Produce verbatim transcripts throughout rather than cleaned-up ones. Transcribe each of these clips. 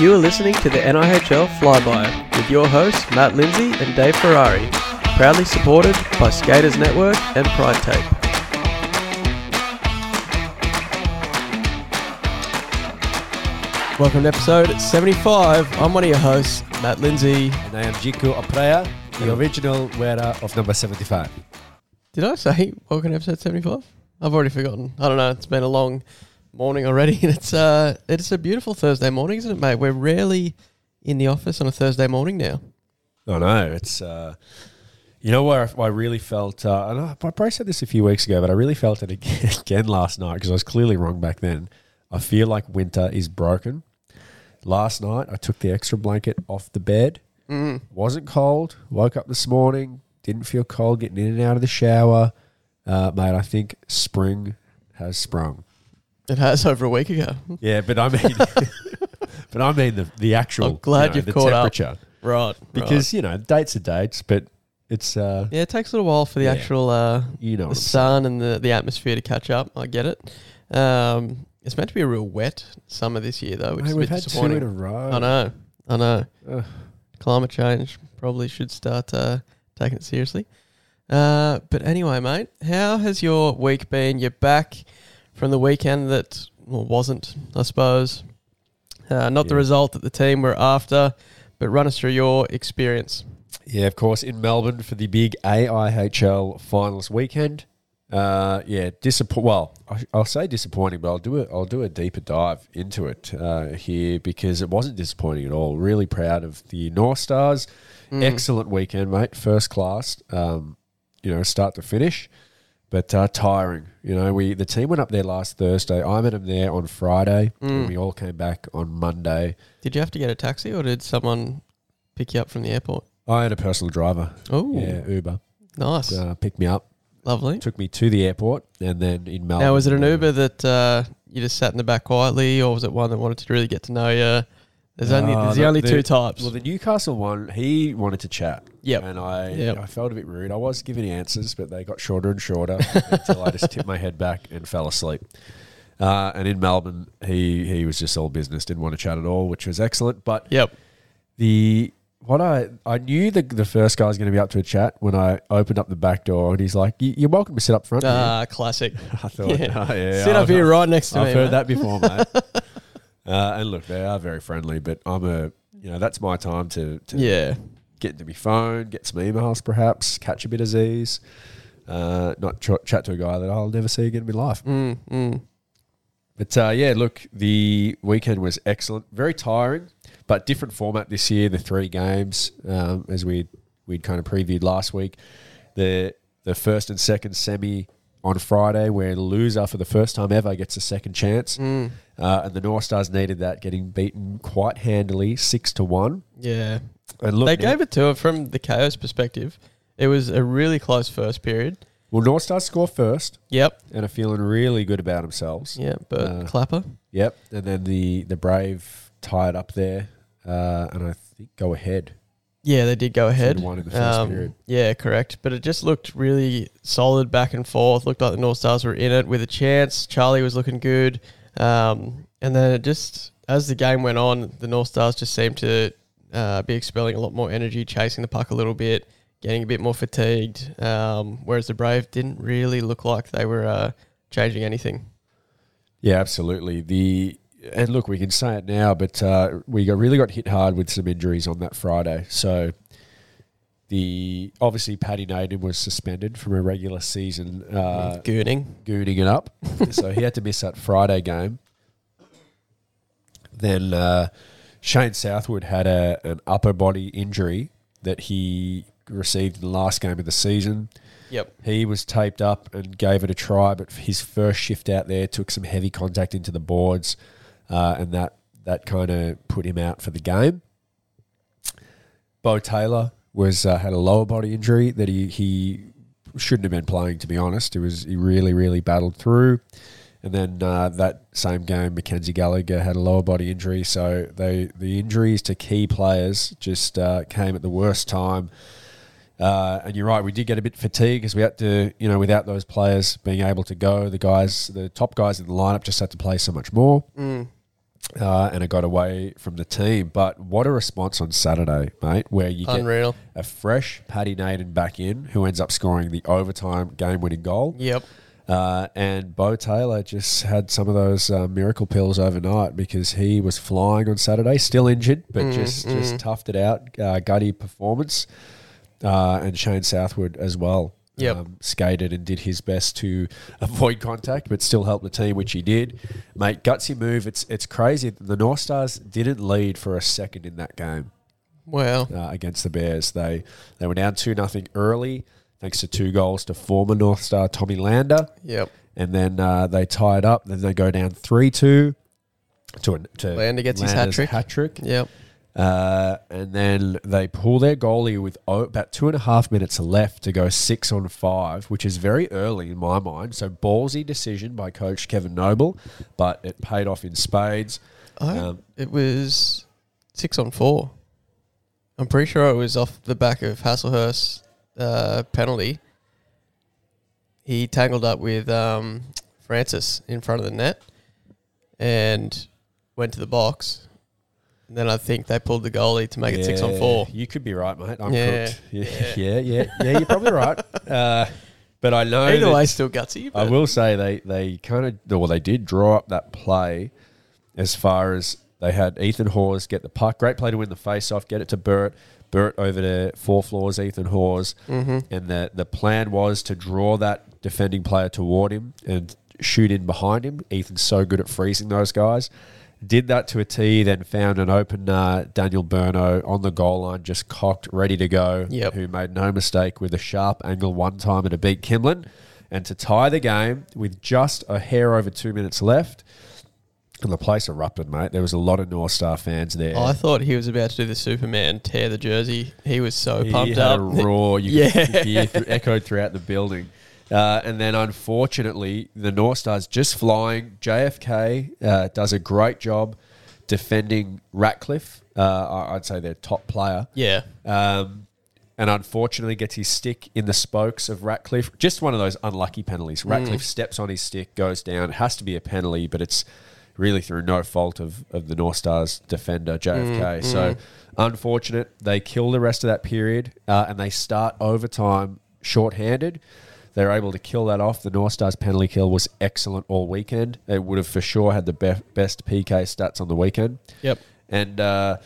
You are listening to the N I H L Flyby with your hosts Matt Lindsay and Dave Ferrari, proudly supported by Skaters Network and Prime Tape. Welcome to episode seventy-five. I'm one of your hosts, Matt Lindsay. And I am Jiku Aprea, the original wearer of number seventy-five. Did I say welcome to episode seventy-five? I've already forgotten. I don't know. It's been a long morning already. And it's, uh, it's a beautiful Thursday morning, isn't it, mate? We're rarely in the office on a Thursday morning now. I know. It's, uh, you know where I, I really felt, uh, and I probably said this a few weeks ago, but I really felt it again, again last night because I was clearly wrong back then. I feel like winter is broken. Last night, I took the extra blanket off the bed. Mm. Wasn't cold. Woke up this morning. Didn't feel cold getting in and out of the shower. Uh, mate, I think spring has sprung. It has over a week ago. Yeah, but I mean, but I mean the, the actual I'm glad you know, you've caught temperature. Up. Right. Because, right. you know, dates are dates, but it's... Uh, yeah, it takes a little while for the yeah, actual uh, you know the sun and the, the atmosphere to catch up. I get it. Um It's meant to be a real wet summer this year, though, which Mate, is a bit disappointing. We've had two in a row. I know, I know. Ugh. Climate change probably should start uh, taking it seriously. Uh, but anyway, mate, how has your week been? You're back from the weekend that well, wasn't, I suppose. Uh, not yeah. the result that the team were after, but run us through your experience. Yeah, of course, in Melbourne for the big A I H L finals weekend. Uh yeah, disappoint. Well, I, I'll say disappointing, but I'll do it. I'll do a deeper dive into it uh, here because it wasn't disappointing at all. Really proud of the North Stars. Mm. Excellent weekend, mate. First class. Um, you know, start to finish, but uh, tiring. You know, we the team went up there last Thursday. I met them there on Friday, mm. and we all came back on Monday. Did you have to get a taxi, or did someone pick you up from the airport? I had a personal driver. Oh, yeah, Uber. Nice. Uh, picked me up. Lovely. Took me to the airport and then in Melbourne. Now, was it an Uber that uh, you just sat in the back quietly or was it one that wanted to really get to know you? There's uh, only there's the, the only the, two types. Well, the Newcastle one, he wanted to chat. Yep. And I yep. I felt a bit rude. I was giving answers, but they got shorter and shorter until I just tipped my head back and fell asleep. Uh, and in Melbourne, he, he was just all business, didn't want to chat at all, which was excellent. But yep. the... What I I knew the the first guy was going to be up to a chat when I opened up the back door and he's like, "You're welcome to sit up front." Ah, uh, classic. I thought, yeah. Oh, yeah sit I've, up here right next to I've me. I've heard mate. that before, mate. uh, and look, they are very friendly, but I'm a you know that's my time to, to yeah get into my phone, get some emails, perhaps catch a bit of Z's, uh, not ch- chat to a guy that I'll never see again in my life. Mm, mm. But uh, yeah, look, the weekend was excellent, very tiring. But different format this year, the three games, um, as we we'd kind of previewed last week. The the first and second semi on Friday where the loser for the first time ever gets a second chance. Mm. Uh, and the North Stars needed that, getting beaten quite handily, six to one. Yeah. And look, they gave it to it from the Chaos perspective. It was a really close first period. Well, North Stars score first. Yep. And are feeling really good about themselves. Yeah, but uh, Clapper. Yep. And then the, the Brave tied up there. Uh, and I think go ahead. Yeah, they did go ahead. One in the first um, period. Yeah, correct. But it just looked really solid back and forth. Looked like the North Stars were in it with a chance. Charlie was looking good. Um, and then it just, as the game went on, the North Stars just seemed to uh, be expelling a lot more energy, chasing the puck a little bit, getting a bit more fatigued, um, whereas the Brave didn't really look like they were uh, changing anything. Yeah, absolutely. The... And look, we can say it now, but uh, we got, really got hit hard with some injuries on that Friday. So, the obviously Paddy Nadeau was suspended from a regular season. Uh, Gooning. Gooning it up. So, he had to miss that Friday game. Then uh, Shane Southwood had a, an upper body injury that he received in the last game of the season. Yep. He was taped up and gave it a try, but his first shift out there took some heavy contact into the boards. Uh, and that, that kind of put him out for the game. Bo Taylor was uh, had a lower body injury that he, he shouldn't have been playing, to be honest. It was he really, really battled through. And then uh, that same game, Mackenzie Gallagher had a lower body injury. So they the injuries to key players just uh, came at the worst time. Uh, and you're right, we did get a bit fatigued because we had to, you know, without those players being able to go, the guys, the top guys in the lineup just had to play so much more. Mm. uh, and it got away from the team. But what a response on Saturday, mate, where you Unreal. get a fresh Paddy Nadeau back in, who ends up scoring the overtime game-winning goal. Yep. Uh, and Bo Taylor just had some of those uh, miracle pills overnight because he was flying on Saturday, still injured, but mm, just, mm. just toughed it out, uh, gutty performance. Uh, and Shane Southwood as well. Yep. Um, skated and did his best to avoid contact, but still helped the team, which he did. Mate, gutsy move. It's it's crazy. The North Stars didn't lead for a second in that game. Wow. Uh, against the Bears. They they were down two nothing early, thanks to two goals to former North Star Tommy Lander. Yep. And then uh, they tie it up. Then they go down three two to, an, to Lander gets Lander's his hat trick. Hat trick. Yep. Uh, and then they pull their goalie with oh, about two and a half minutes left to go six on five, which is very early in my mind. So ballsy decision by coach Kevin Noble, but it paid off in spades. I, um, it was six on four. I'm pretty sure it was off the back of Hasselhurst's uh, penalty. He tangled up with um, Francis in front of the net and went to the box. And then I think they pulled the goalie to make yeah, it six on four. You could be right, mate. I'm yeah, cooked. Yeah, yeah, yeah. Yeah, you're probably right. Uh, but I know either way, still gutsy. I will say they they kind of, well, they did draw up that play as far as they had Ethan Hawes get the puck. Great play to win the face-off, get it to Burt. Burt over to four floors, Ethan Hawes. Mm-hmm. And the, the plan was to draw that defending player toward him and shoot in behind him. Ethan's so good at freezing those guys. Did that to a tee, then found an open uh, Daniel Berno on the goal line, just cocked, ready to go, yep. who made no mistake with a sharp angle one time and a beat Kimlin. And to tie the game with just a hair over two minutes left, and the place erupted, mate. There was a lot of North Star fans there. Oh, I thought he was about to do the Superman, tear the jersey. He was so he pumped had up. He a roar. You yeah. could hear th- echoed throughout the building. Uh, and then, unfortunately, the North Stars just flying. J F K uh, does a great job defending Ratcliffe. Uh, I'd say their top player. Yeah. Um, and unfortunately gets his stick in the spokes of Ratcliffe. Just one of those unlucky penalties. Ratcliffe mm. steps on his stick, goes down. It has to be a penalty, but it's really through no fault of, of the North Stars defender, J F K. Mm, so, mm. unfortunate. They kill the rest of that period, uh, and they start overtime shorthanded. They're able to kill that off. The North Stars penalty kill was excellent all weekend. They would have for sure had the be- best P K stats on the weekend. Yep. And uh,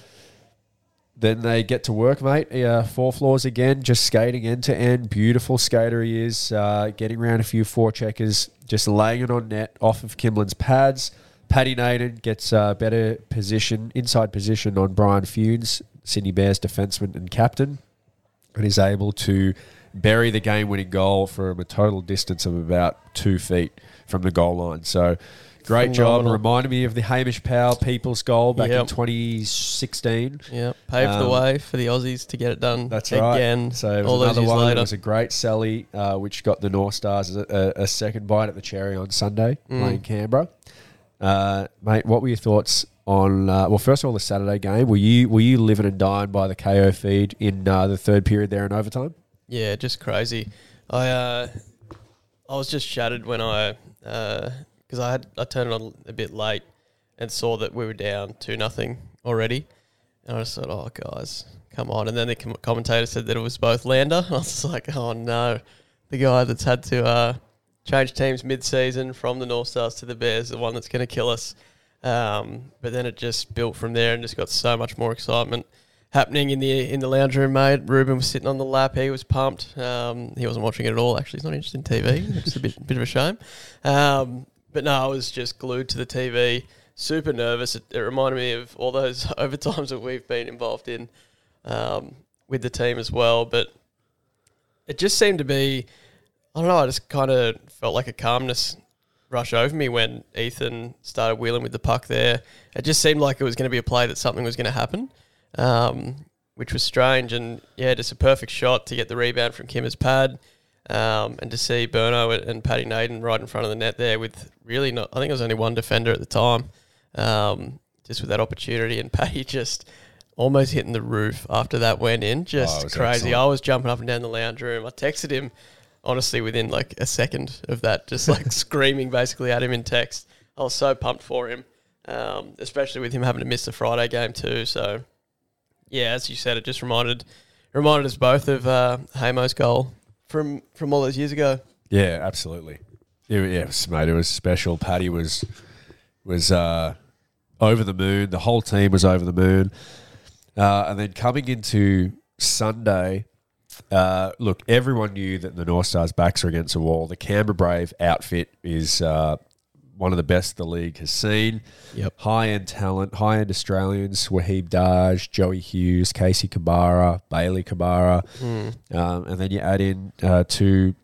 then they get to work, mate. Uh, four floors again, just skating end to end. Beautiful skater he is. Uh, getting around a few forecheckers, just laying it on net off of Kimlin's pads. Paddy Nadeau gets a better position, inside position on Brian Funes, Sydney Bears defenseman and captain, and is able to bury the game-winning goal from a total distance of about two feet from the goal line. So, great Phenomenal. job. Reminded me of the Hamish Powell People's goal back yep. in twenty sixteen. Yeah, paved um, the way for the Aussies to get it done that's again. Right. So, it was all another those years one. Later. It was a great celly, uh, which got the North Stars a, a second bite at the cherry on Sunday, mm. playing Canberra. Uh, mate, what were your thoughts on uh, well, first of all, the Saturday game? Were you were you living and dying by the K O feed in uh, the third period there in overtime? Yeah, just crazy. I uh, I was just shattered when I because uh, I had I turned it on a bit late and saw that we were down two nothing already, and I just thought, oh guys, come on! And then the commentator said that it was both Lander, and I was like, oh no, the guy that's had to uh, change teams mid season from the North Stars to the Bears, the one that's going to kill us. Um, but then it just built from there and just got so much more excitement happening in the in the lounge room, mate. Ruben was sitting on the lap. He was pumped. Um, he wasn't watching it at all, actually. He's not interested in T V. It's a bit, bit of a shame. Um, but, no, I was just glued to the T V, super nervous. It, it reminded me of all those overtimes that we've been involved in um, with the team as well. But it just seemed to be, I don't know, I just kind of felt like a calmness rush over me when Ethan started wheeling with the puck there. It just seemed like it was going to be a play that something was going to happen. Um, which was strange, and yeah, just a perfect shot to get the rebound from Kimmer's pad, um, and to see Berno and Paddy Nadeau right in front of the net there with really not, I think it was only one defender at the time, um, just with that opportunity, and Paddy just almost hitting the roof after that went in, just oh, crazy. Excellent. I was jumping up and down the lounge room. I texted him, honestly, within like a second of that, just like screaming basically at him in text. I was so pumped for him. um, especially with him having to miss the Friday game too. So, yeah, as you said, it just reminded reminded us both of uh, Hamo's goal from, from all those years ago. Yeah, absolutely. It, yeah, it was, mate, it was special. Paddy was was uh, over the moon. The whole team was over the moon. Uh, and then coming into Sunday, uh, look, everyone knew that the North Stars' backs are against the wall. The Canberra Brave outfit is uh, one of the best the league has seen. Yep. High-end talent, high-end Australians, Waheeb Daj, Joey Hughes, Casey Kabara, Bailey Kabara. Mm. Um, and then you add in uh, two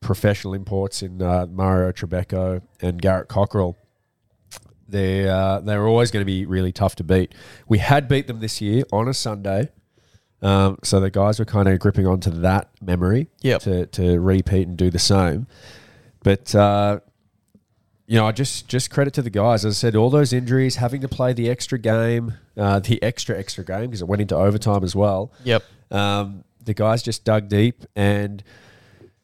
professional imports in uh, Mario Trebecco and Garrett Cockrell. They're, uh, they're always going to be really tough to beat. We had beat them this year on a Sunday, um, so the guys were kind of gripping onto that memory yep. to, to repeat and do the same. But, uh, you know, I just, just credit to the guys. As I said, all those injuries, having to play the extra game, uh, the extra, extra game, because it went into overtime as well. Yep. Um, the guys just dug deep and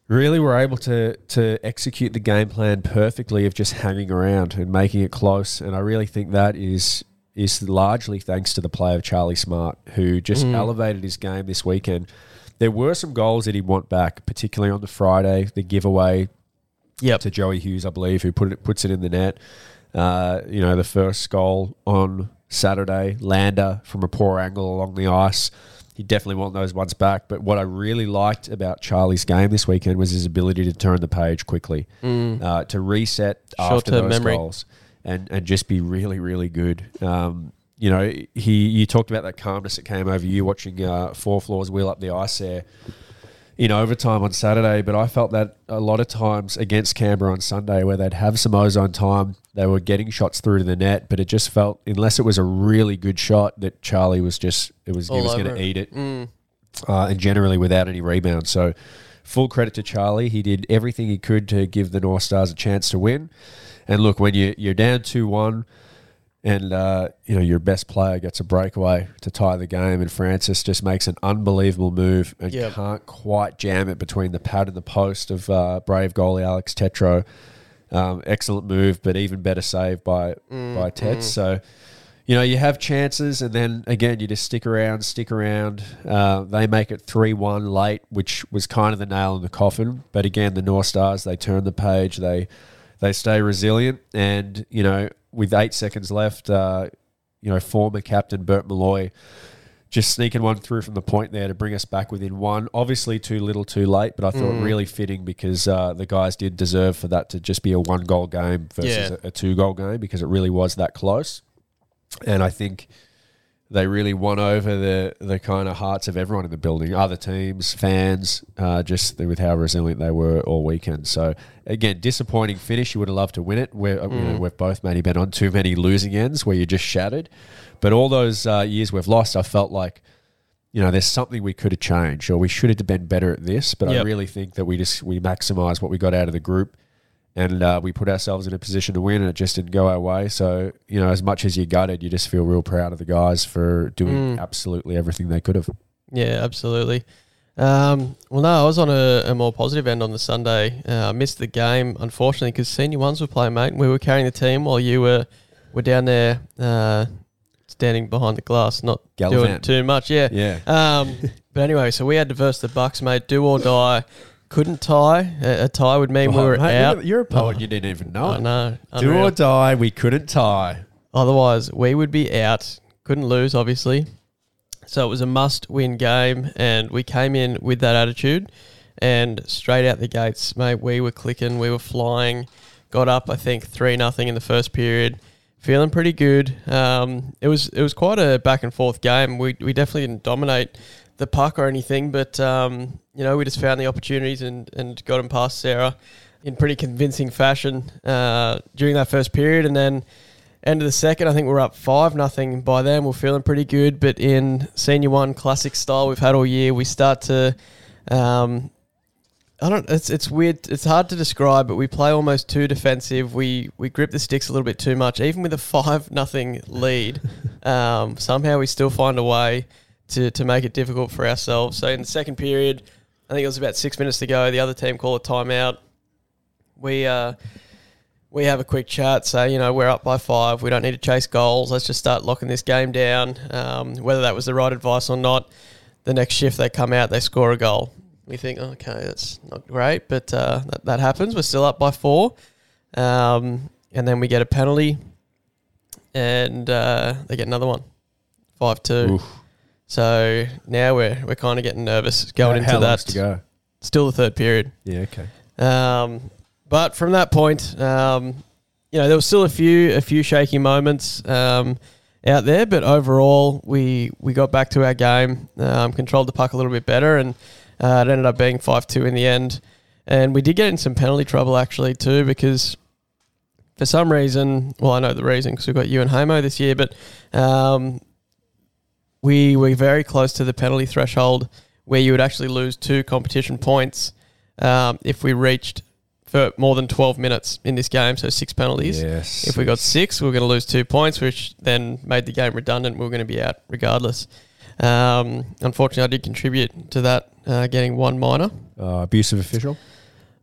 really were able to to execute the game plan perfectly of just hanging around and making it close. And I really think that is is largely thanks to the play of Charlie Smart, who just mm. elevated his game this weekend. There were some goals that he'd want back, particularly on the Friday, the giveaway yep. to Joey Hughes, I believe, who put it puts it in the net. Uh, you know, the first goal on Saturday, Lander from a poor angle along the ice. You definitely want those ones back. But what I really liked about Charlie's game this weekend was his ability to turn the page quickly, mm. uh, to reset Short after those memory. goals and, and just be really, really good. Um, you know, he you talked about that calmness that came over you watching uh, Four Floors wheel up the ice there in overtime on Saturday. But I felt that a lot of times against Canberra on Sunday where they'd have some ozone time, they were getting shots through to the net, but it just felt, unless it was a really good shot, that Charlie was just, it was All he was going to eat it. Mm. Uh, and generally without any rebound. So full credit to Charlie. He did everything he could to give the North Stars a chance to win. And look, when you, you're down two one and uh, you know your best player gets a breakaway to tie the game, and Francis just makes an unbelievable move and yep. can't quite jam it between the pad and the post of uh, Brave goalie Alex Tetreault. Um, excellent move, but even better save by mm, by Tets. Mm. So, you know, you have chances, and then again, you just stick around, stick around. Uh, they make it three one late, which was kind of the nail in the coffin. But again, the North Stars, they turn the page, they they stay resilient, and you know. With eight seconds left, uh, you know, former captain Bert Malloy just sneaking one through from the point there to bring us back within one. Obviously too little, too late, but I thought mm. really fitting because uh, the guys did deserve for that to just be a one-goal game versus yeah. a, a two-goal game because it really was that close. And I think they really won over the, the kind of hearts of everyone in the building, other teams, fans, uh, just with how resilient they were all weekend. So, again, disappointing finish. You would have loved to win it. We're, mm. you know, we've both maybe been on too many losing ends where you're just shattered. But all those uh, years we've lost, I felt like, you know, there's something we could have changed or we should have been better at this. But yep. I really think that we just we maximised what we got out of the group. And uh, we put ourselves in a position to win, and it just didn't go our way. So, you know, as much as you're gutted, you just feel real proud of the guys for doing mm. absolutely everything they could have. Yeah, absolutely. Um, well, no, I was on a, a more positive end on the Sunday. Uh, I missed the game, unfortunately, because senior ones were playing, mate. And we were carrying the team while you were were down there uh, standing behind the glass, not Gallivant. doing too much. Yeah. yeah. Um, but anyway, so we had to verse the Bucks, mate, do or die. Couldn't tie. A, a tie would mean well, we were mate, out. You're a poet. Oh, you didn't even know I it. know. Unreal. Do or die, we couldn't tie. Otherwise, we would be out. Couldn't lose, obviously. So it was a must-win game, and we came in with that attitude. And straight out the gates, mate, we were clicking. We were flying. Got up, I think, three nothing in the first period. Feeling pretty good. Um, it was it was quite a back-and-forth game. We we definitely didn't dominate the puck or anything, but um, you know, we just found the opportunities and, and got them past Sarah in pretty convincing fashion uh, during that first period. And then end of the second, I think we're up five nothing by then. We're feeling pretty good, but in senior one classic style we've had all year, we start to um, I don't it's it's weird, it's hard to describe, but we play almost too defensive. We we grip the sticks a little bit too much, even with a five nothing lead. um, somehow we still find a way To, to make it difficult for ourselves. So in the second period, I think it was about six minutes to go, the other team called a timeout. We uh, we have a quick chat, say, you know, we're up by five, we don't need to chase goals, let's just start locking this game down. Um, whether that was the right advice or not, the next shift they come out, they score a goal. We think, okay, that's not great, but uh, that, that happens. We're still up by four. Um, and then we get a penalty and uh, they get another one, five two. Oof. So now we're we're kind of getting nervous going yeah, into that. To go? Still the third period. Yeah, okay. Um, but from that point, um, you know, there was still a few a few shaky moments um, out there, but overall we we got back to our game, um, controlled the puck a little bit better, and uh, it ended up being five two in the end. And we did get in some penalty trouble actually too, because for some reason, well, I know the reason because we've got you and Hamo this year, but. Um, We were very close to the penalty threshold where you would actually lose two competition points um, if we reached for more than twelve minutes in this game, so six penalties. Yes. If we got six, we were going to lose two points, which then made the game redundant. We were going to be out regardless. Um, unfortunately, I did contribute to that, uh, getting one minor. Uh, abusive official?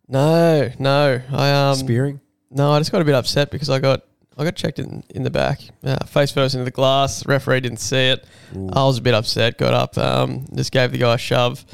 No, no. I um, Spearing? No, I just got a bit upset because I got... I got checked in, in the back, uh, face first into the glass. Referee didn't see it. Ooh. I was a bit upset, got up, um, just gave the guy a shove.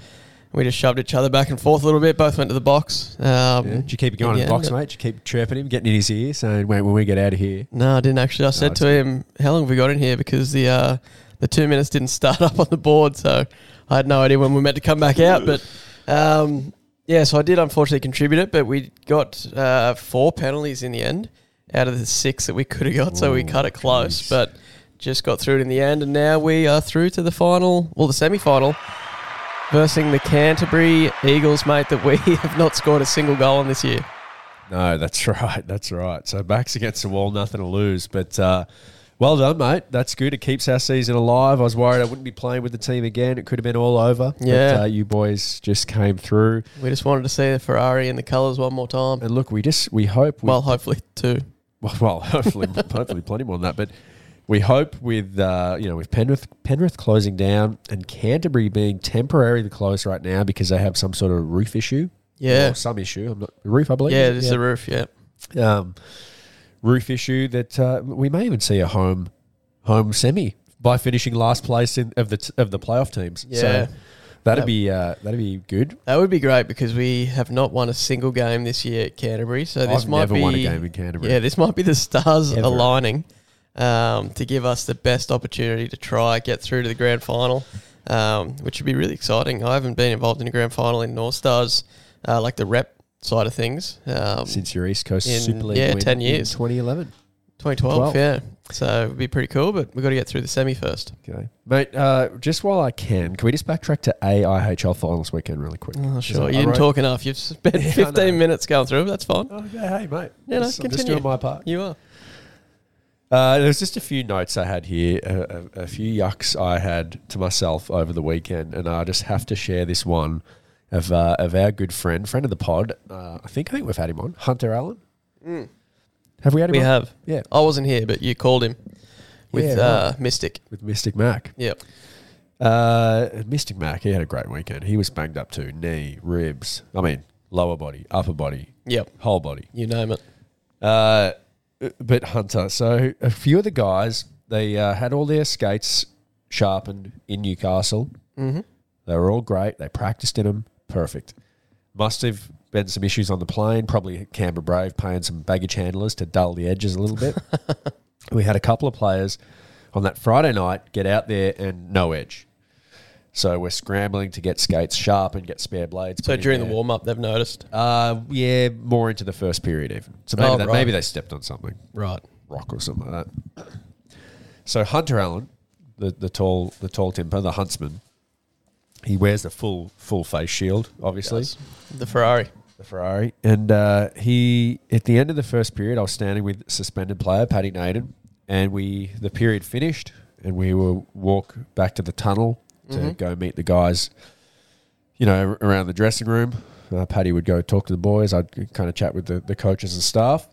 We just shoved each other back and forth a little bit, both went to the box. Um, yeah. Did you keep going in the box, mate? Did you keep chirping him, getting in his ear, saying, wait, when we get out of here? No, I didn't actually. I said no, to good. him, how long have we got in here? Because the uh, the two minutes didn't start up on the board, so I had no idea when we were meant to come back out. But, um, yeah, so I did unfortunately contribute it, but we got uh, four penalties in the end. Out of the six that we could have got, so we cut it close, geez. But just got through it in the end, and now we are through to the final, well, the semi-final, versing the Canterbury Eagles, mate, that we have not scored a single goal on this year. No, that's right, that's right. So backs against the wall, nothing to lose, but uh, well done, mate. That's good. It keeps our season alive. I was worried I wouldn't be playing with the team again. It could have been all over. Yeah. But uh, you boys just came through. We just wanted to see the Ferrari and the colours one more time. And look, we just, we hope. We well, hopefully two. Well, hopefully, hopefully, plenty more than that. But we hope with uh, you know, with Penrith, Penrith closing down and Canterbury being temporarily closed right now because they have some sort of roof issue. Yeah, or some issue. I'm not roof, I believe. Yeah, it's yeah. a roof. Yeah, um, roof issue that uh, we may even see a home home semi by finishing last place in, of the t- of the playoff teams. Yeah. So, That'd be uh, that'd be good. That would be great because we have not won a single game this year at Canterbury. So this I've might never be, won a game in Canterbury. Yeah, this might be the stars Ever. aligning um, to give us the best opportunity to try get through to the grand final, um, which would be really exciting. I haven't been involved in a grand final in North Stars, uh, like the rep side of things, um, since your East Coast in, Super League. Yeah, win ten years, in twenty eleven. twenty twelve, yeah. So it'd be pretty cool, but we've got to get through the semi first. Okay. Mate, uh, just while I can, can we just backtrack to A I H L finals weekend really quick? Oh, sure. You didn't right? talk enough. You've spent yeah, fifteen minutes going through. That's fine. Oh, yeah, hey, mate. Yeah, no, just, continue. I'm just doing my part. You are. Uh, There's just a few notes I had here, a, a, a few yucks I had to myself over the weekend, and I just have to share this one of uh, of our good friend, friend of the pod. Uh, I think I think we've had him on, Hunter Allen. Mm. Have we had him? We on? have. Yeah. I wasn't here, but you called him with yeah, right. uh, Mystic. With Mystic Mac. Yep. Uh, Mystic Mac, he had a great weekend. He was banged up too. Knee, ribs. I mean, lower body, upper body. Yep. Whole body. You name it. Uh, but Hunter, so a few of the guys, they uh, had all their skates sharpened in Newcastle. Mm-hmm. They were all great. They practiced in them. Perfect. Must have... been some issues on the plane, probably Canberra Brave paying some baggage handlers to dull the edges a little bit. We had a couple of players on that Friday night get out there and no edge. So we're scrambling to get skates sharp and get spare blades. So during the warm-up they've noticed? Uh, yeah, more into the first period even. So maybe, oh, that, right. maybe they stepped on something. Right. Rock or something like that. So Hunter Allen, the, the tall the tall timber, the huntsman, he wears the full full face shield, obviously. The Ferrari. The Ferrari. And uh, he, at the end of the first period, I was standing with suspended player, Paddy Nadeau, and we the period finished, and we were walk back to the tunnel to mm-hmm. go meet the guys, you know, around the dressing room. Uh, Paddy would go talk to the boys. I'd kind of chat with the, the coaches and staff.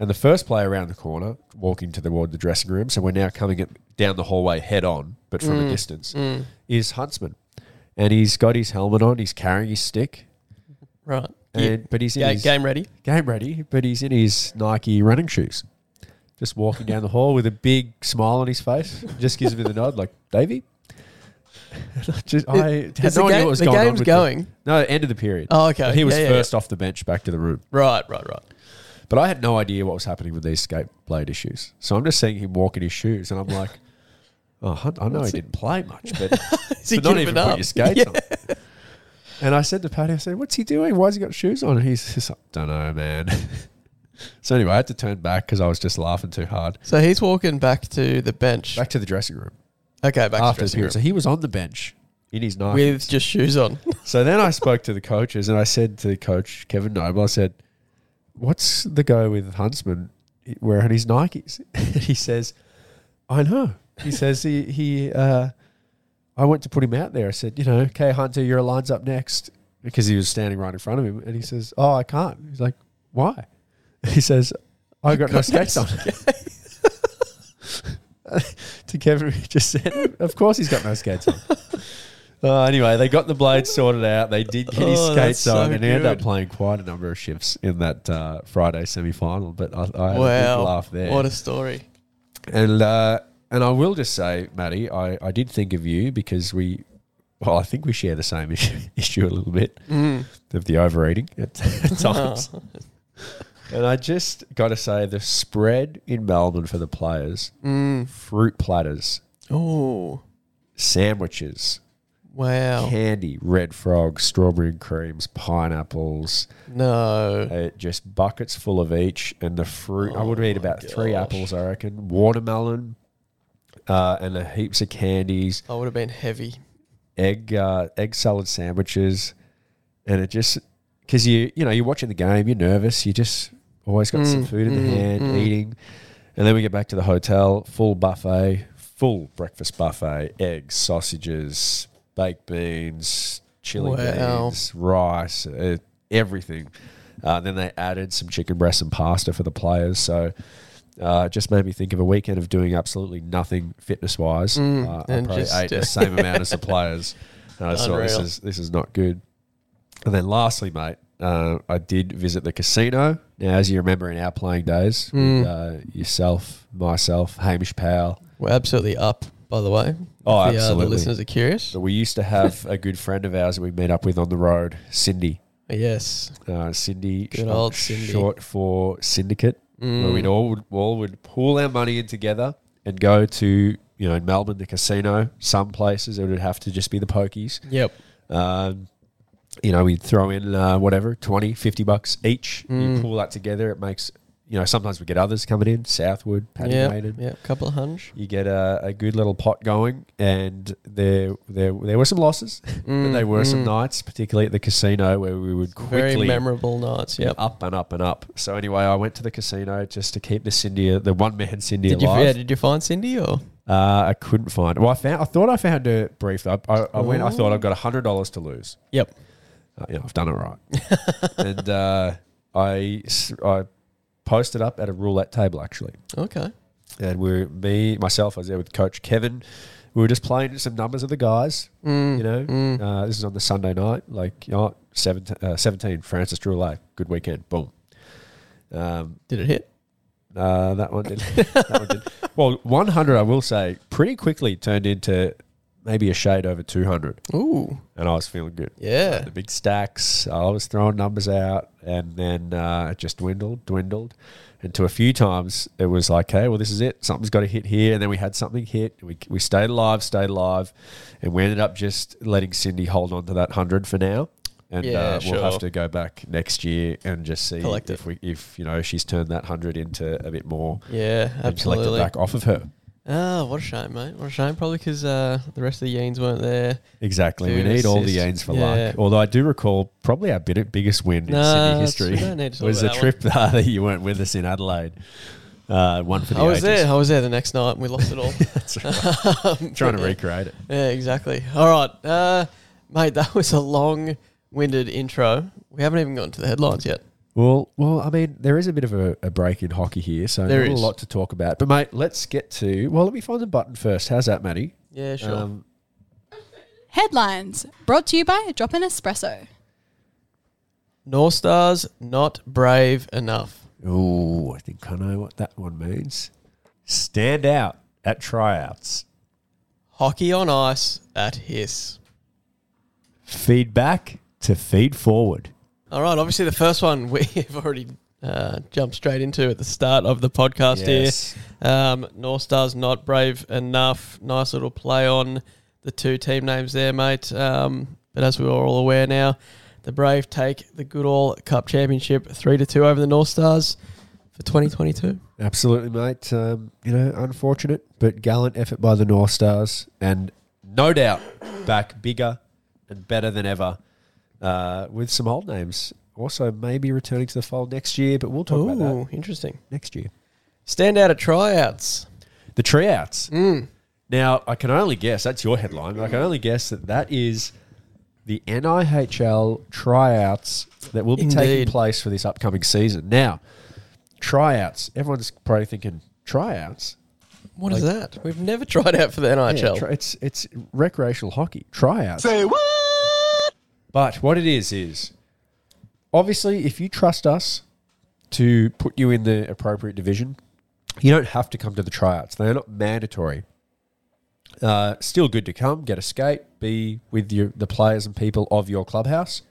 And the first player around the corner, walking toward the dressing room, so we're now coming at, down the hallway head on, but from mm. a distance, mm. is Huntsman. And he's got his helmet on. He's carrying his stick. Right. And, yeah. But he's in Ga- his game ready, game ready. But he's in his Nike running shoes, just walking down the hall with a big smile on his face. Just gives me the nod, like Davey. Just, I it, had no idea game, what was going on. The game's going. The, no, end of the period. Oh, okay. He was yeah, yeah, first yeah. off the bench, back to the room. Right, right, right. But I had no idea what was happening with these skate blade issues. So I'm just seeing him walk in his shoes, and I'm like, oh, I know he didn't play much, but, but not even put your skates yeah. on. And I said to Paddy, I said, what's he doing? Why's he got shoes on? And he's just like, don't know, man. So anyway, I had to turn back because I was just laughing too hard. So he's walking back to the bench. Back to the dressing room. Okay, back After to the dressing room. So he was on the bench in his Nikes. With just shoes on. So then I spoke to the coaches, and I said to coach Kevin Noble, I said, what's the go with Huntsman wearing his Nikes? He says, I know. He says, he, he uh, I went to put him out there. I said, you know, okay, Hunter, your line's up next, because he was standing right in front of him. And he says, oh, I can't. He's like, why? He says, I got, got no skates on. To Kevin, he just said, of course he's got no skates on. uh, anyway, they got the blades sorted out. They did get his oh, skates on, so and good. He ended up playing quite a number of shifts in that uh, Friday semi-final. But I, I had wow. a big laugh there. What a story. And uh, and I will just say, Matty, I, I did think of you because we, well, I think we share the same issue, issue a little bit mm. of the overeating at, at times. Oh. And I just got to say, the spread in Melbourne for the players, mm. fruit platters, oh, sandwiches, wow, candy, red frogs, strawberry and creams, pineapples. No. Uh, just buckets full of each. And the fruit, oh I would have eaten about gosh. three apples, I reckon, watermelon, uh, and the heaps of candies. I would have been heavy. Egg, uh, egg salad sandwiches. And it just, because you, you know, you're watching the game, you're nervous, you just... Always got mm, some food in mm, the hand, mm. eating. And then we get back to the hotel, full buffet, full breakfast buffet, eggs, sausages, baked beans, chili wow. beans, rice, uh, everything. Uh, then they added some chicken breasts and pasta for the players. So uh, it just made me think of a weekend of doing absolutely nothing fitness-wise. Mm, uh, I probably ate the same amount as the players. And I thought, this is, this is not good. And then lastly, mate, Uh, I did visit the casino. Now, as you remember in our playing days, mm. with, uh, yourself, myself, Hamish Powell. We're absolutely up, by the way. Oh, the, absolutely. Uh, the listeners are curious. But we used to have a good friend of ours that we meet up with on the road, Cindy. Yes. Uh, Cindy. Good old Cindy. Short for syndicate, mm. where we'd all would, all would pool our money in together and go to, you know, in Melbourne, the casino. Some places it would have to just be the pokies. Yep. Um You know, we'd throw in uh, whatever, twenty, fifty bucks each. Mm. You pull that together. It makes, you know, sometimes we get others coming in, Southwood, Paddy Nadeau. Yeah, a couple of hunch. You get a, a good little pot going, and there there, there were some losses, mm. but there were mm. some nights, particularly at the casino, where we would quickly... Very memorable nights, yeah. Up and up and up. So anyway, I went to the casino just to keep the Cindy, the one-man Cindy did alive. You, yeah, did you find Cindy or...? Uh, I couldn't find... Well, I found. I thought I found her briefly. I, I, I went, I thought I've got one hundred dollars to lose. Yep. Uh, yeah, I've done it right. and uh, I, I posted up at a roulette table, actually. Okay. And we, me, myself, I was there with Coach Kevin. We were just playing some numbers of the guys, mm. you know. Mm. Uh, this is on the Sunday night, like, you know, seventeen, uh, seventeen Francis Droulet, good weekend, boom. Um, did it hit? Uh, that one did. that one did. Well, one hundred, I will say, pretty quickly turned into... Maybe a shade over two hundred. Ooh. And I was feeling good. Yeah. Like the big stacks. I was throwing numbers out, and then uh, it just dwindled, dwindled. And to a few times, it was like, hey, well, this is it. Something's got to hit here. And then we had something hit. We we stayed alive, stayed alive. And we ended up just letting Cindy hold on to that one hundred for now. And yeah, uh, we'll sure. have to go back next year and just see collect if, we, if you know she's turned that one hundred into a bit more. Yeah, absolutely. And collect it back off of her. Oh, what a shame, mate. What a shame. Probably because uh, the rest of the Yeens weren't there. Exactly. We need assist. all the Yeens for yeah. luck. Although I do recall probably our bit, biggest win in nah, Sydney history was the trip uh, that you weren't with us in Adelaide. Uh, one for the I was ages. there. I was there the next night and we lost it all. That's right. um, Trying to recreate it. Yeah, exactly. All right. Uh, mate, that was a long-winded intro. We haven't even gotten to the headlines yet. Well, well, I mean, there is a bit of a, a break in hockey here, so there not is. a lot to talk about. But, mate, let's get to... Well, let me find the button first. How's that, Matty? Yeah, sure. Um, Headlines, brought to you by Drop-in Espresso. North Stars not brave enough. Ooh, I think I know what that one means. Stand out at tryouts. Hockey on ice at Hiss. Feedback to feed forward. All right, obviously the first one we've already uh, jumped straight into at the start of the podcast yes. here. Um, North Stars not brave enough. Nice little play on the two team names there, mate. Um, but as we're all aware now, the Brave take the Goodall Cup Championship three to two over the North Stars for twenty twenty-two. Absolutely, mate. Um, you know, unfortunate, but gallant effort by the North Stars. And no doubt back bigger and better than ever uh, with some old names. Also maybe returning to the fold next year, but we'll talk Ooh, about that. Interesting. Next year. Stand out at tryouts. The tryouts. Mm. Now, I can only guess, that's your headline, but I can only guess that that is... the N I H L tryouts that will be Indeed. taking place for this upcoming season. Now, tryouts. Everyone's probably thinking, tryouts? What like, is that? We've never tried out for the N I H L. Yeah, it's it's recreational hockey. Tryouts. Say what? But what it is is, obviously, if you trust us to put you in the appropriate division, you don't have to come to the tryouts. They're not mandatory. Uh, still good to come, get a skate, be with your, the players and people of your clubhouse.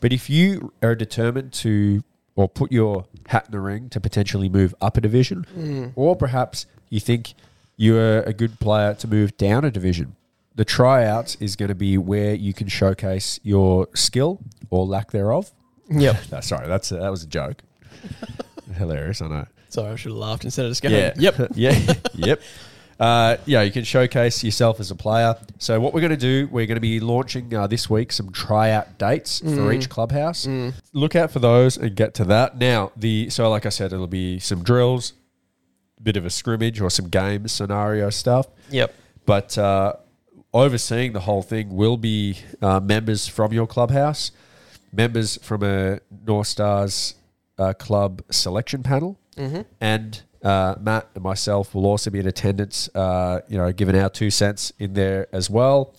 But if you are determined to, or put your hat in the ring to potentially move up a division, mm. or perhaps you think you're a good player to move down a division, the tryouts is going to be where you can showcase your skill or lack thereof. Yep. no, sorry, that's a, that was a joke. Hilarious, I know. Sorry, I should have laughed instead of just going, yeah. yep. yeah, yep. Uh, yeah, you can showcase yourself as a player. So what we're going to do, we're going to be launching uh, this week some tryout dates mm. for each clubhouse. Mm. Look out for those and get to that. Now, the so like I said, it'll be some drills, a bit of a scrimmage or some game scenario stuff. Yep. But uh, overseeing the whole thing will be uh, members from your clubhouse, members from a North Stars uh, club selection panel, mm-hmm. and... Uh, Matt and myself will also be in attendance, uh, you know, giving our two cents in there as well.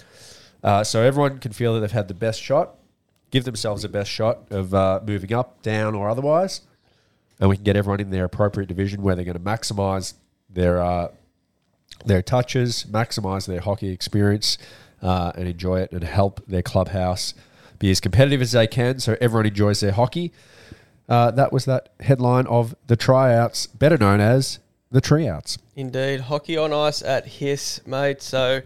Uh, so everyone can feel that they've had the best shot, give themselves the best shot of uh, moving up, down, or otherwise, and we can get everyone in their appropriate division where they're going to maximise their uh, their touches, maximise their hockey experience, uh, and enjoy it and help their clubhouse be as competitive as they can so everyone enjoys their hockey. Uh, that was that headline of the tryouts, better known as the tryouts. Indeed. Hockey on ice at Hiss, mate. So,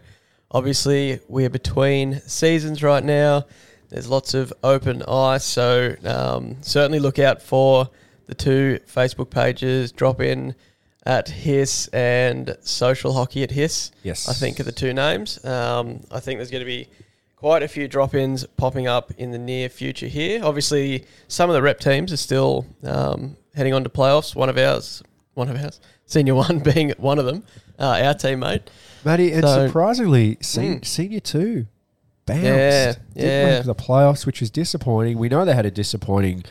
obviously, we're between seasons right now. There's lots of open ice. So, um, certainly look out for the two Facebook pages, Drop In at Hiss and Social Hockey at Hiss. Yes. I think are the two names. Um, I think there's going to be... quite a few drop-ins popping up in the near future here. Obviously, some of the rep teams are still um, heading on to playoffs. One of ours, one of ours, senior one being one of them, uh, our teammate. Matty, so, and surprisingly, sen- mm. senior two bounced. Yeah, Didn't yeah. make the playoffs, which was disappointing. We know they had a disappointing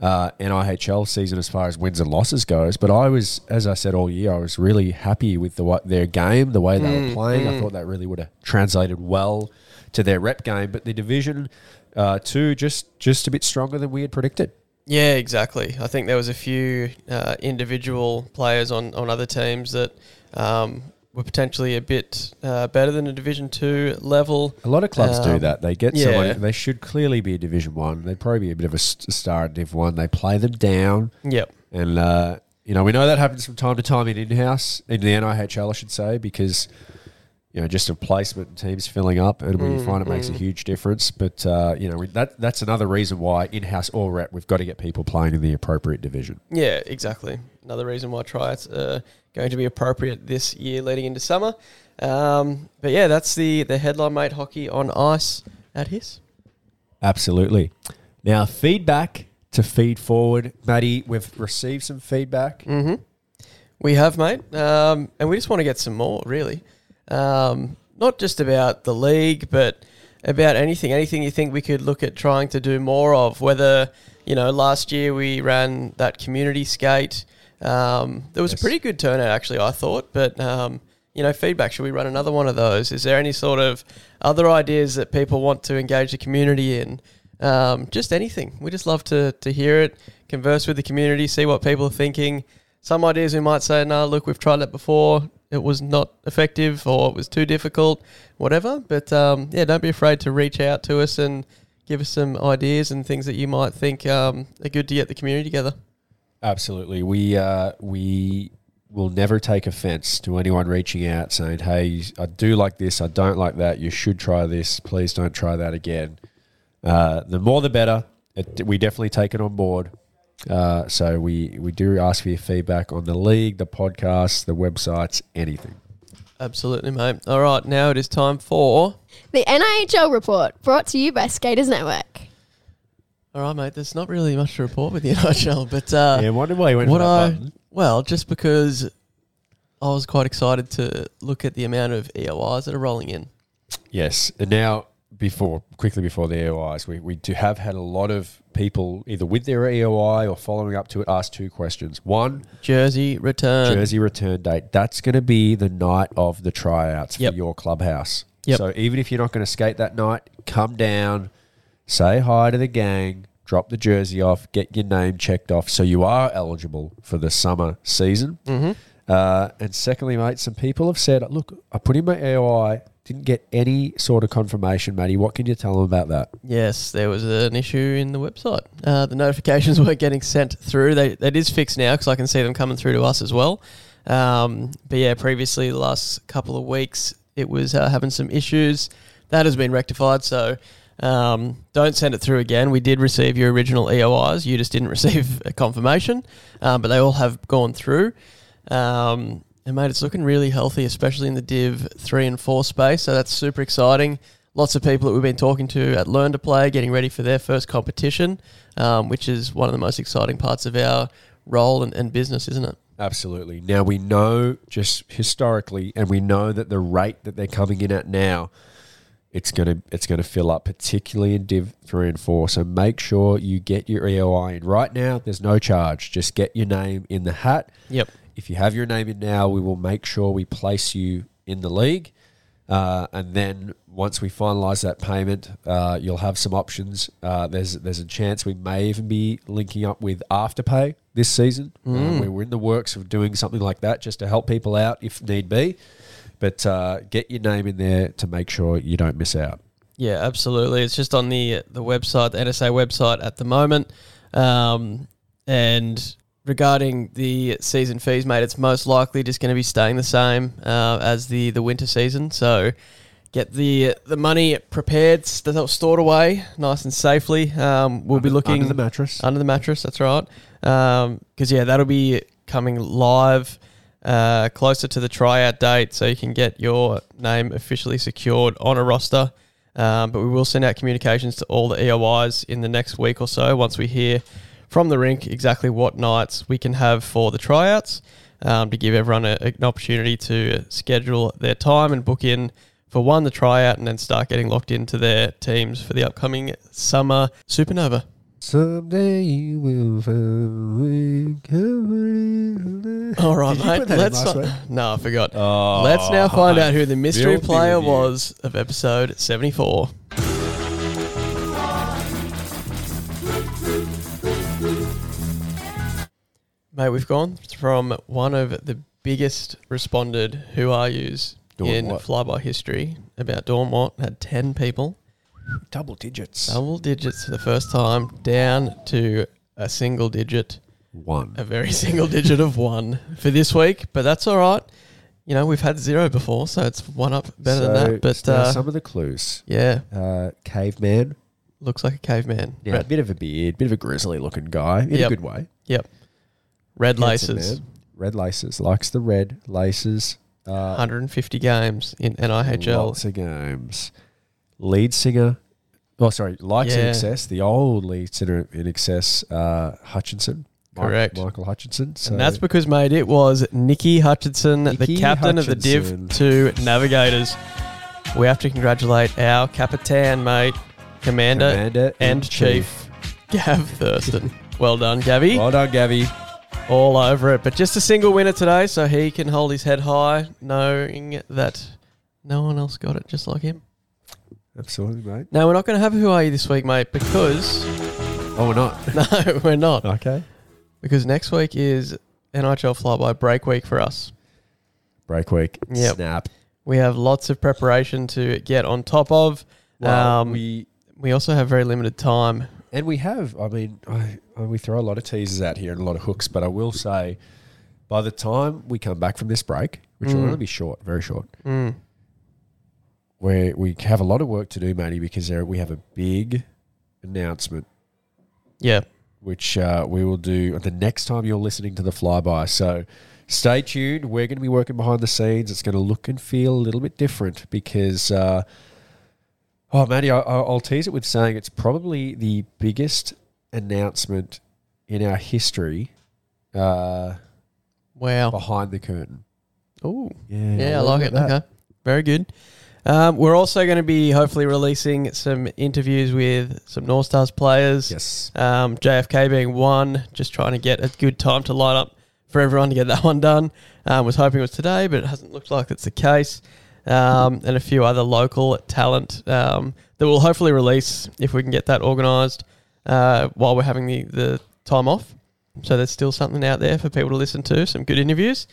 uh, N I H L season as far as wins and losses goes, but I was, as I said all year, I was really happy with the their game, the way they mm, were playing. Mm. I thought that really would have translated well to their rep game, but the division uh, two just just a bit stronger than we had predicted. Yeah, exactly. I think there was a few uh, individual players on, on other teams that um, were potentially a bit uh, better than a division two level. A lot of clubs um, do that. They get yeah. someone. They should clearly be a division one. They'd probably be a bit of a star in div one. They play them down. Yep. And uh, you know, we know that happens from time to time in in-house in the N I H L, I should say, because. You know, just a placement and teams filling up, and we mm, find it makes mm. a huge difference. But, uh, you know, that that's another reason why in-house or rep, we've got to get people playing in the appropriate division. Yeah, exactly. Another reason why tryouts are going to be appropriate this year leading into summer. Um, but, yeah, that's the, the headline, mate, hockey on ice at Hiss. Absolutely. Now, feedback to feed forward. Maddie, we've received some feedback. Mm-hmm. We have, mate. Um, and we just want to get some more, really. Um, not just about the league, but about anything, anything you think we could look at trying to do more of, whether, you know, last year we ran that community skate. Um, there was yes. a pretty good turnout, actually, I thought, but, um, you know, feedback, should we run another one of those? Is there any sort of other ideas that people want to engage the community in? Um, just anything. We just love to to hear it, converse with the community, see what people are thinking. Some ideas we might say, no, look, we've tried that before. It was not effective or it was too difficult, whatever. But, um, yeah, don't be afraid to reach out to us and give us some ideas and things that you might think um, are good to get the community together. Absolutely. We uh, we will never take offence to anyone reaching out saying, hey, I do like this, I don't like that, you should try this, please don't try that again. Uh, the more the better. It, we definitely take it on board. Uh, so we, we do ask for your feedback on the league, the podcasts, the websites, anything. Absolutely, mate. All right, now it is time for... the N I H L report, brought to you by Skaters Network. All right, mate, there's not really much to report with the N I H L, but... Uh, yeah, I wonder why you went for that I, button. Well, just because I was quite excited to look at the amount of E O Is that are rolling in. Yes, and now... Before quickly before the E O Is, we, we do have had a lot of people either with their E O I or following up to it ask two questions. One, jersey return, jersey return date. That's going to be the night of the tryouts yep. for your clubhouse. Yep. So even if you're not going to skate that night, come down, say hi to the gang, drop the jersey off, get your name checked off, so you are eligible for the summer season. Mm-hmm. Uh, and secondly, mate, some people have said, "Look, I put in my E O I." Didn't get any sort of confirmation, Matty. What can you tell them about that? Yes, there was an issue in the website. Uh, the notifications weren't getting sent through. They, that is fixed now because I can see them coming through to us as well. Um, but yeah, previously, the last couple of weeks, it was uh, having some issues. That has been rectified, so um, don't send it through again. We did receive your original E O Is. You just didn't receive a confirmation, um, but they all have gone through. Um And, mate, it's looking really healthy, especially in the Div three and four space, so that's super exciting. Lots of people that we've been talking to at Learn to Play getting ready for their first competition, um, which is one of the most exciting parts of our role and, and business, isn't it? Absolutely. Now, we know just historically, and we know that the rate that they're coming in at now, it's going to it's gonna fill up, particularly in Div three and four, so make sure you get your E O I in. Right now, there's no charge. Just get your name in the hat. Yep. If you have your name in now, we will make sure we place you in the league. Uh, and then once we finalise that payment, uh, you'll have some options. Uh, there's there's a chance we may even be linking up with Afterpay this season. Mm. Um, we were in the works of doing something like that just to help people out if need be. But uh, get your name in there to make sure you don't miss out. Yeah, absolutely. It's just on the, the website, the N S A website at the moment. Um, and... Regarding the season fees, mate, it's most likely just going to be staying the same uh, as the, the winter season. So get the the money prepared, st- stored away nice and safely. Um, we'll under, be looking... Under the mattress. Under the mattress, that's right. Because, um, yeah, that'll be coming live uh, closer to the tryout date, so you can get your name officially secured on a roster. Um, but we will send out communications to all the E O Is in the next week or so once we hear... from the rink, exactly what nights we can have for the tryouts um, to give everyone a, an opportunity to schedule their time and book in for one, the tryout, and then start getting locked into their teams for the upcoming summer supernova. Someday you will find... All right, mate. Let's not... No, I forgot. Oh, Let's now find out who the mystery player was of episode seventy-four. Mate, we've gone from one of the biggest responded who are yous in flyby history about Dawn Watt, had ten people. Double digits. Double digits for the first time, down to a single digit. One. A very single digit of one for this week, but that's all right. You know, we've had zero before, so it's one up better so than that. But uh, some of the clues. Yeah. Uh, caveman. Looks like a caveman. Yeah, Red. A bit of a beard, bit of a grizzly looking guy in yep. a good way. Yep. Red Cancer laces. Man. Red laces. Likes the red laces. Uh, one hundred fifty games in N I H L. Lots of games. Lead singer. Oh, sorry. Likes yeah. in excess. The old lead singer in excess, uh, Hutchinson. Correct. Michael, Michael Hutchinson. So. And that's because, mate, it was Nikki Hutchinson, Nikki the captain Hutchinson. of the Div two Navigators. We have to congratulate our Capitan, mate, Commander, Commander and Chief, Chief, Gav Thurston. Well done, Gabby. Well done, Gabby. All over it, but just a single winner today, so he can hold his head high knowing that no one else got it just like him. Absolutely, mate. Now, we're not going to have Who Are You this week, mate, because... Oh, we're not? No, we're not. Okay. Because next week is N I H L Flyby break week for us. Break week. Yep. Snap. We have lots of preparation to get on top of. Well, um, we we also have very limited time. And we have, I mean, I, I, we throw a lot of teasers out here and a lot of hooks, but I will say by the time we come back from this break, which mm. will only be short, very short, mm. where we have a lot of work to do, matey, because there, we have a big announcement. Yeah. Which uh, we will do the next time you're listening to the Flyby. So stay tuned. We're going to be working behind the scenes. It's going to look and feel a little bit different because, uh, oh, Matty, I, I'll tease it with saying it's probably the biggest announcement in our history. Uh, wow. Behind the curtain. Oh, yeah. Yeah, I like it. That. Okay. Very good. Um, we're also going to be hopefully releasing some interviews with some North Stars players. Yes. Um, J F K being one, just trying to get a good time to line up for everyone to get that one done. Um, was hoping it was today, but it hasn't looked like that's the case. Um, and a few other local talent um, that we'll hopefully release if we can get that organised uh, while we're having the, the time off. So there's still something out there for people to listen to, some good interviews.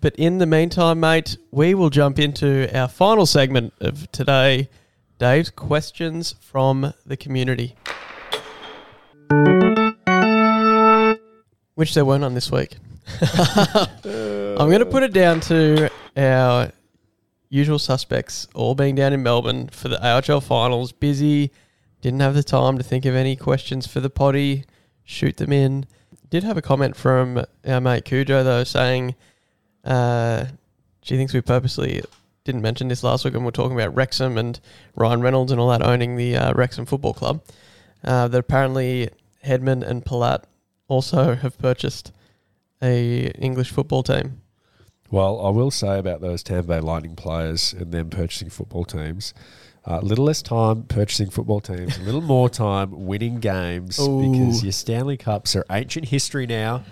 But in the meantime, mate, we will jump into our final segment of today, Dave's Questions from the Community. Which there weren't on this week. I'm going to put it down to our usual suspects all being down in Melbourne for the A I H L finals. Busy, didn't have the time to think of any questions for the potty, shoot them in. Did have a comment from our mate Cujo, though, saying... Uh, she thinks we purposely didn't mention this last week when we were talking about Wrexham and Ryan Reynolds and all that owning the uh, Wrexham Football Club, uh, that apparently Hedman and Palat also have purchased a English football team. Well, I will say about those Tampa Bay Lightning players and them purchasing football teams, a uh, little less time purchasing football teams, a little more time winning games. Ooh. Because your Stanley Cups are ancient history now.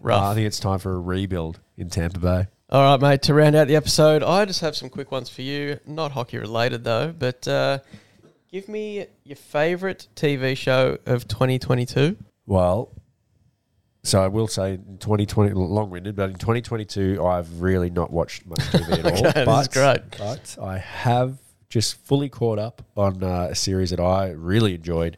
Rough. Uh, I think it's time for a rebuild in Tampa Bay. All right, mate, to round out the episode, I just have some quick ones for you. Not hockey-related, though, but uh, give me your favourite T V show of twenty twenty-two. Well, so I will say in twenty twenty, long-winded, but in twenty twenty-two, I've really not watched much T V at okay, all. But, great. But I have just fully caught up on uh, a series that I really enjoyed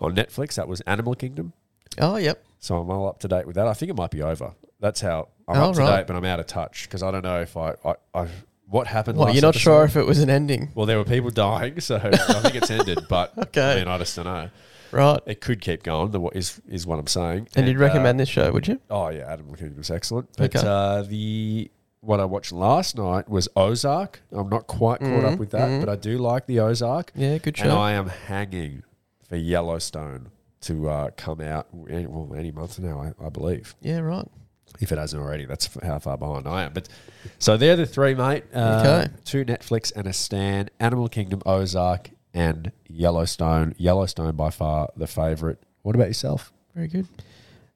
on Netflix. That was Animal Kingdom. Oh, yep. So I'm all up to date with that. I think it might be over. That's how I'm oh, up to right. date, but I'm out of touch because I don't know if I, I, I what happened. Well, last you're not episode? Sure if it was an ending. Well, there were people dying, so I think it's ended. But okay, I mean, I just don't know. Right, it could keep going. The is is what I'm saying. And, and you'd recommend uh, this show, would you? Oh yeah, Adam Kingdom's excellent. But okay. uh, the what I watched last night was Ozark. I'm not quite caught mm-hmm. up with that, mm-hmm. but I do like the Ozark. Yeah, good show. And I am hanging for Yellowstone to uh, come out any, well, any month now, I, I believe. Yeah, right. If it hasn't already, that's how far behind I am. But so they're the three, mate. Uh, okay. Two Netflix and a Stan. Animal Kingdom, Ozark, and Yellowstone. Yellowstone by far the favourite. What about yourself? Very good.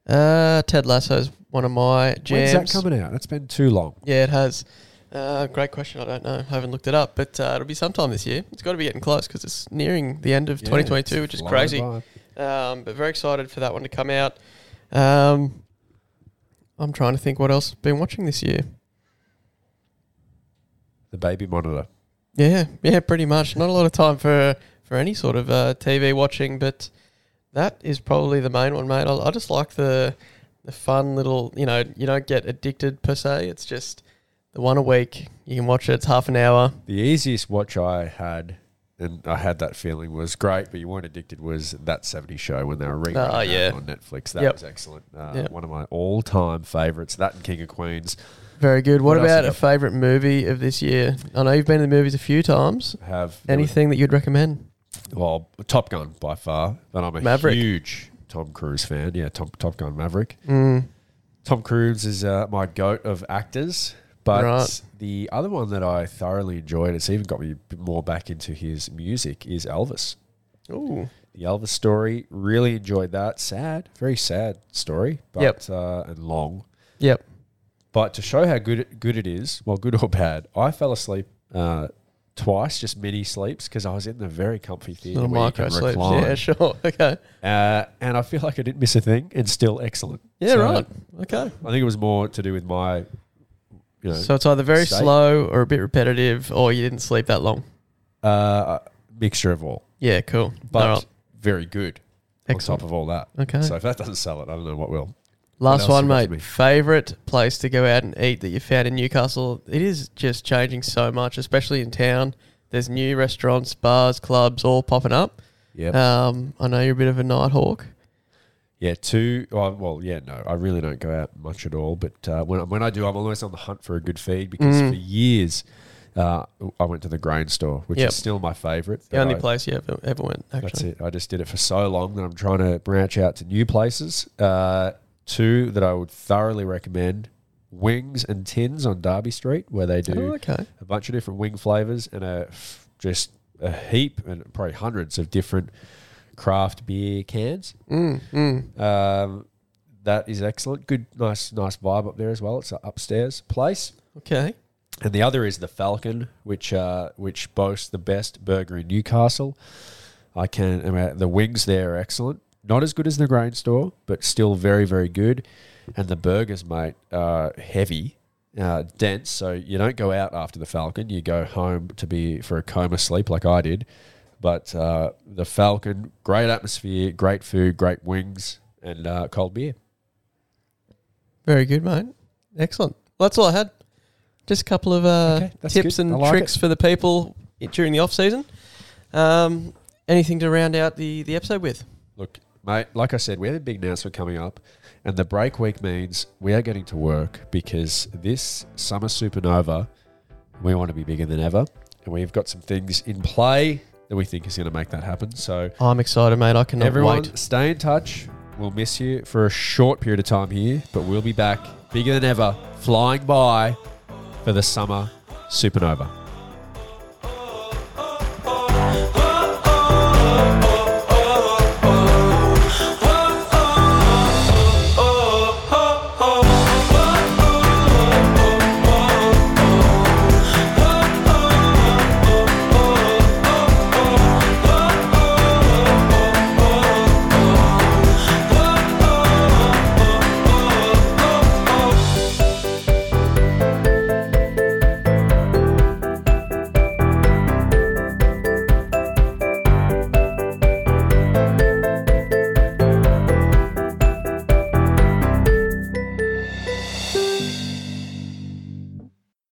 Uh, Ted Lasso is one of my jams. When's that coming out? That's been too long. Yeah, it has. Uh, great question. I don't know. I haven't looked it up, but uh, it'll be sometime this year. It's got to be getting close because it's nearing the end of yeah, twenty twenty-two, which is crazy. Um, but very excited for that one to come out. Um, I'm trying to think what else I've been watching this year. The Baby Monitor. Yeah, yeah, pretty much. Not a lot of time for for any sort of uh, T V watching, but that is probably the main one, mate. I, I just like the the fun little, you know, you don't get addicted per se. It's just the one a week. You can watch it. It's half an hour. The easiest watch I had, and I had that feeling was great, but you weren't addicted, was That seventies Show when they were rerunning uh, yeah. on Netflix. That yep. was excellent. Uh, yep. One of my all-time favourites, that and King of Queens. Very good. What, what about a favourite movie of this year? I know you've been to the movies a few times. I have. Anything no, that you'd recommend? Well, Top Gun by far, but I'm a Maverick. Huge Tom Cruise fan. Yeah, Tom, Top Gun Maverick. Mm. Tom Cruise is uh, my goat of actors. But right. the other one that I thoroughly enjoyed, it's even got me more back into his music, is Elvis. Ooh. The Elvis story, really enjoyed that. Sad, very sad story, but yep. uh, and long. Yep. But to show how good it, good it is, well, good or bad, I fell asleep uh, twice, just mini sleeps, because I was in the very comfy theatre. Little micro sleeps, yeah, sure, okay. Uh, and I feel like I didn't miss a thing, and still excellent. Yeah, so right, okay. I think it was more to do with my, you know. So it's either very state. slow or a bit repetitive, or you didn't sleep that long. Uh, mixture of all. Yeah, cool. But no, right. very good. Excellent. On top of all that. Okay. So if that doesn't sell it, I don't know what will. Last one, mate. Favourite place to go out and eat that you found in Newcastle? It is just changing so much, especially in town. There's new restaurants, bars, clubs, all popping up. Yep. Um, I know you're a bit of a night hawk. Yeah, two. Well, well, yeah, no, I really don't go out much at all. But uh, when, when I do, I'm always on the hunt for a good feed because mm. for years uh, I went to the Grain Store, which yep. is still my favourite. The only I, place you ever, ever went, actually. That's it. I just did it for so long that I'm trying to branch out to new places. Uh Two that I would thoroughly recommend, Wings and Tins on Derby Street, where they do oh, okay. a bunch of different wing flavours and a, just a heap and probably hundreds of different craft beer cans. Mm, mm. Um, that is excellent. Good, nice nice vibe up there as well. It's an upstairs place. Okay. And the other is The Falcon, which uh, which boasts the best burger in Newcastle. I can. I mean, the wings there are excellent. Not as good as the Grain Store, but still very, very good. And the burgers, mate, are heavy, uh, dense. So you don't go out after the Falcon. You go home to be for a coma sleep like I did. But uh, the Falcon, great atmosphere, great food, great wings, and uh, cold beer. Very good, mate. Excellent. Well, that's all I had. Just a couple of uh, okay, tips good. and like tricks it. for the people during the off-season. Um, anything to round out the, the episode with? Look, mate, like I said, we have a big announcement coming up, and the break week means we are getting to work because this summer supernova, we want to be bigger than ever, and we've got some things in play that we think is going to make that happen. So I'm excited, mate. I cannot everyone, wait. Everyone, stay in touch. We'll miss you for a short period of time here, but we'll be back bigger than ever, flying by for the summer supernova.